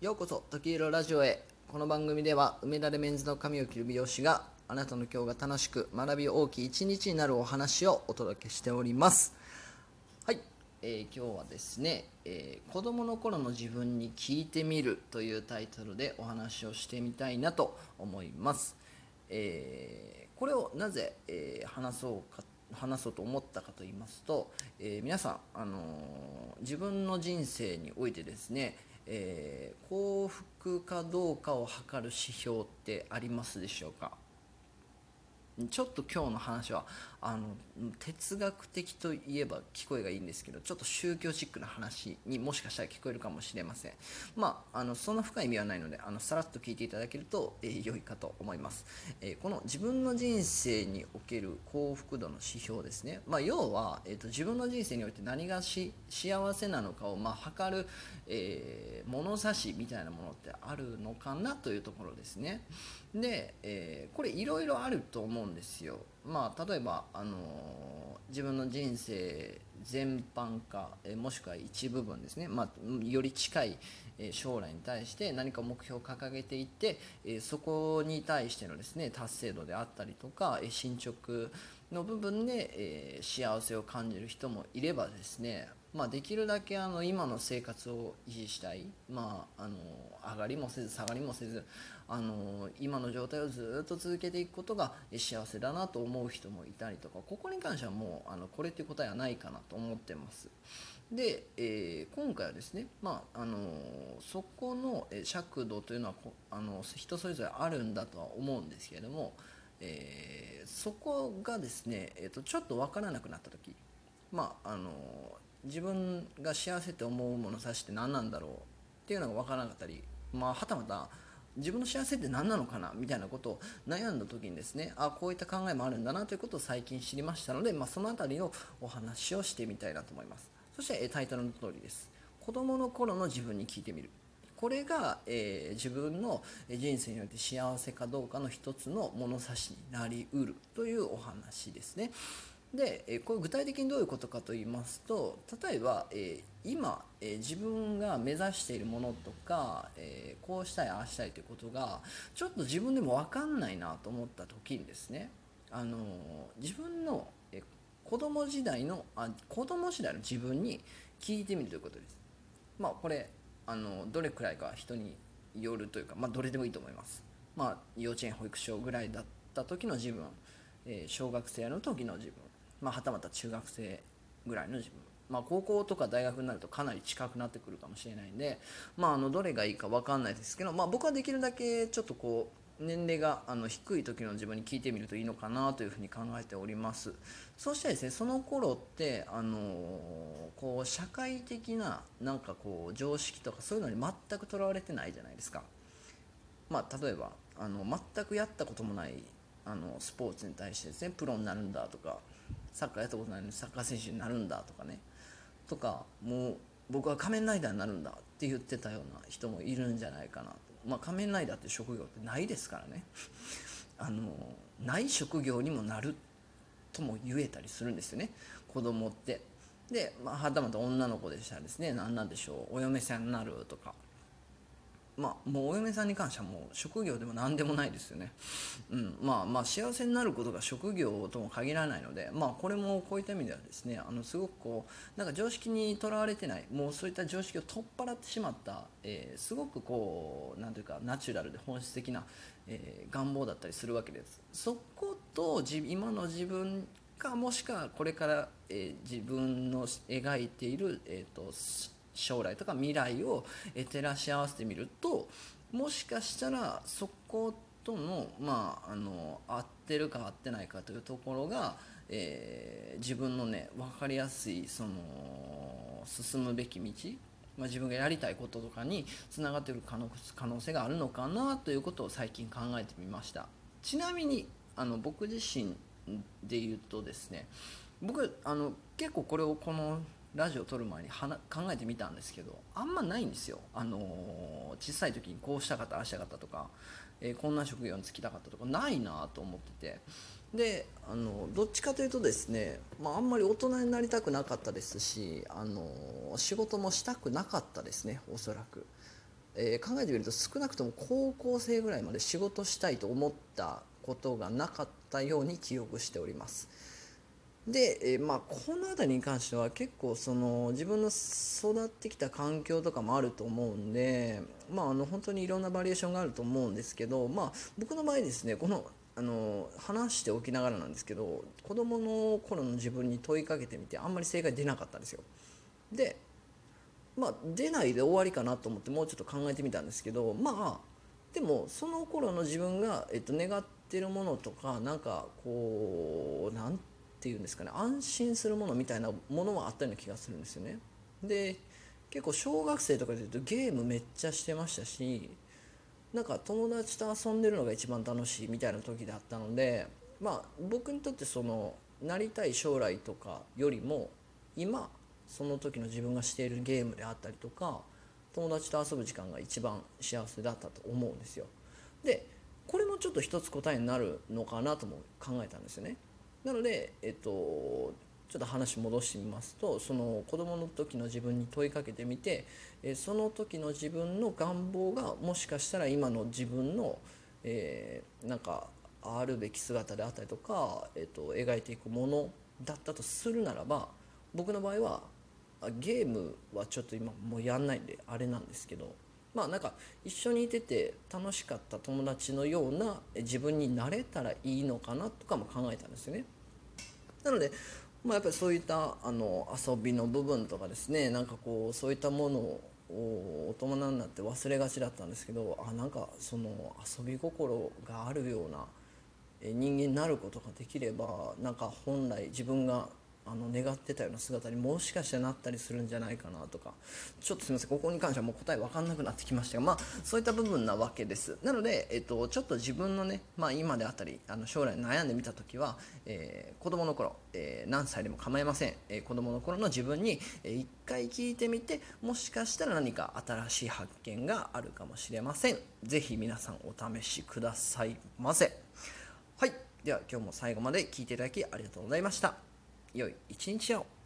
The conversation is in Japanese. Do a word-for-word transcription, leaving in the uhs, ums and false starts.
ようこそ時色ラジオへ。この番組では梅田でメンズの髪を切る美容師があなたの今日が楽しく学び大きい一日になるお話をお届けしております。はい、えー、今日はですね、えー、子供の頃の自分に聞いてみるというタイトルでお話をしてみたいなと思います。えー、これをなぜ、えー、話そうか話そうと思ったかと言いますと、えー、皆さん、あのー、自分の人生においてですね、えー、幸福かどうかを測る指標ってありますでしょうか。ちょっと今日の話はあの哲学的といえば聞こえがいいんですけど、ちょっと宗教チックな話にもしかしたら聞こえるかもしれません。まあ、あのそんな深い意味はないので、あのさらっと聞いていただけると、えー、良いかと思います。えー、この自分の人生における幸福度の指標ですね、まあ、要は、えーと、自分の人生において何がし幸せなのかを、まあ、測る、えー、物差しみたいなものってあるのかなというところですね。で、えー、これいろいろあると思うんですよ。まあ、例えば、あのー、自分の人生全般か、えー、もしくは一部分ですね、まあ、より近い、えー、将来に対して何か目標を掲げていって、えー、そこに対してのですね、達成度であったりとか、えー、進捗の部分で、えー、幸せを感じる人もいればですね、まあ、できるだけあの今の生活を維持したい、まあ、あの上がりもせず下がりもせず、あの今の状態をずっと続けていくことが幸せだなと思う人もいたりとか、ここに関してはもうあのこれっていう答えはないかなと思ってます。で、えー、今回はですね、まあ、あのそこの尺度というのはあの人それぞれあるんだとは思うんですけれども、えー、そこがですね、えーと、ちょっと分からなくなった時、まああの自分が幸せって思うもの差しって何なんだろうっていうのが分からなかったり、まあ、はたまた自分の幸せって何なのかなみたいなことを悩んだ時にですね、あこういった考えもあるんだなということを最近知りましたので、まあ、そのあたりのお話をしてみたいなと思います。そしてタイトルの通りです。子どもの頃の自分に聞いてみる、これが、えー、自分の人生において幸せかどうかの一つの物差しになりうるというお話ですね。で、これ具体的にどういうことかと言いますと、例えば、えー、今、えー、自分が目指しているものとか、えー、こうしたいああしたいということがちょっと自分でも分かんないなと思った時にですね、あのー、自分の、えー、子供時代のあ子供時代の自分に聞いてみるということです。まあこれあのー、どれくらいか人によるというか、まあ、どれでもいいと思います。まあ、幼稚園保育所ぐらいだった時の自分、えー、小学生の時の自分、まあ、はたまた中学生ぐらいの自分、まあ、高校とか大学になるとかなり近くなってくるかもしれないんで、まあ、あのどれがいいか分かんないですけど、まあ、僕はできるだけちょっとこう年齢があの低い時の自分に聞いてみるといいのかなというふうに考えております。そしてですね、その頃って、あのー、こう社会的ななんかこう常識とかそういうのに全くとらわれてないじゃないですか。まあ、例えばあの全くやったこともないあのスポーツに対してですね、プロになるんだとか、サッカーやったことないのにサッカー選手になるんだとかね、とかもう僕は仮面ライダーになるんだって言ってたような人もいるんじゃないかなと。まあ、仮面ライダーって職業ってないですからねあのない職業にもなるとも言えたりするんですよね、子供って。で、まあ、はたまた女の子でしたらですね、何なんでしょう、お嫁さんになるとか、まあ、もうお嫁さんに関してはもう職業でも何でもないですよね、うん、まあまあ幸せになることが職業とも限らないので、まあ、これもこういった意味ではですね、あのすごくこうなんか常識にとらわれてない、もうそういった常識を取っ払ってしまった、えー、すごくこうなんていうかナチュラルで本質的な、えー、願望だったりするわけです。そこと今の自分か、もしくはこれから、えー、自分の描いている、えーと将来とか未来を照らし合わせてみると、もしかしたらそことの、まあ、あの合ってるか合ってないかというところが、えー、自分のね分かりやすいその進むべき道、まあ、自分がやりたいこととかにつながっている可能、可能性があるのかなということを最近考えてみました。ちなみにあの僕自身で言うとですね、僕あの結構これをこのラジオを撮る前に考えてみたんですけど、あんまないんですよ。あのー、小さい時にこうしたかったああしたかったとか、えー、こんな職業に就きたかったとかないなと思ってて、であのどっちかというとですね、まあ、あんまり大人になりたくなかったですし、あのー、仕事もしたくなかったですね、おそらく。えー、考えてみると少なくとも高校生ぐらいまで仕事したいと思ったことがなかったように記憶しております。で、えーまあ、この辺りに関しては結構その自分の育ってきた環境とかもあると思うんで、まあ、あの本当にいろんなバリエーションがあると思うんですけど、まあ、僕の場合ですね、このあの話しておきながらなんですけど、子どもの頃の自分に問いかけてみてあんまり正解出なかったんですよ。で、まあ、出ないで終わりかなと思ってもうちょっと考えてみたんですけど、まあでもその頃の自分が、えっと、願ってるものとかなんかこうなんていうんですかね、安心するものみたいなものはあったような気がするんですよね。で、結構小学生とかでいうとゲームめっちゃしてましたし、なんか友達と遊んでるのが一番楽しいみたいな時だったので、まあ僕にとってそのなりたい将来とかよりも今その時の自分がしているゲームであったりとか友達と遊ぶ時間が一番幸せだったと思うんですよ。で、これもちょっと一つ答えになるのかなとも考えたんですよね。なので、えっと、ちょっと話戻してみますと、その子どもの時の自分に問いかけてみて、その時の自分の願望がもしかしたら今の自分の、えー、なんかあるべき姿であったりとか、えっと、描いていくものだったとするならば、僕の場合はゲームはちょっと今もうやんないんであれなんですけど、まあなんか一緒にいてて楽しかった友達のような自分になれたらいいのかなとかも考えたんですよね。なので、まあ、やっぱりそういったあの遊びの部分とかですね、なんかこうそういったものを大人になって忘れがちだったんですけど、あなんかその遊び心があるような人間になることができれば、なんか本来自分があの願ってたような姿にもしかしてなったりするんじゃないかなとか、ちょっとすみません、ここに関してはもう答え分かんなくなってきましたが、まあそういった部分なわけです。なので、えっと、ちょっと自分のね、まあ、今であったりあの将来悩んでみた時は、えー、子どもの頃、えー、何歳でも構いません、えー、子どもの頃の自分に、えー、一回聞いてみて、もしかしたら何か新しい発見があるかもしれません。ぜひ皆さんお試しくださいませ。はい、では今日も最後まで聞いていただきありがとうございました。良い一日を。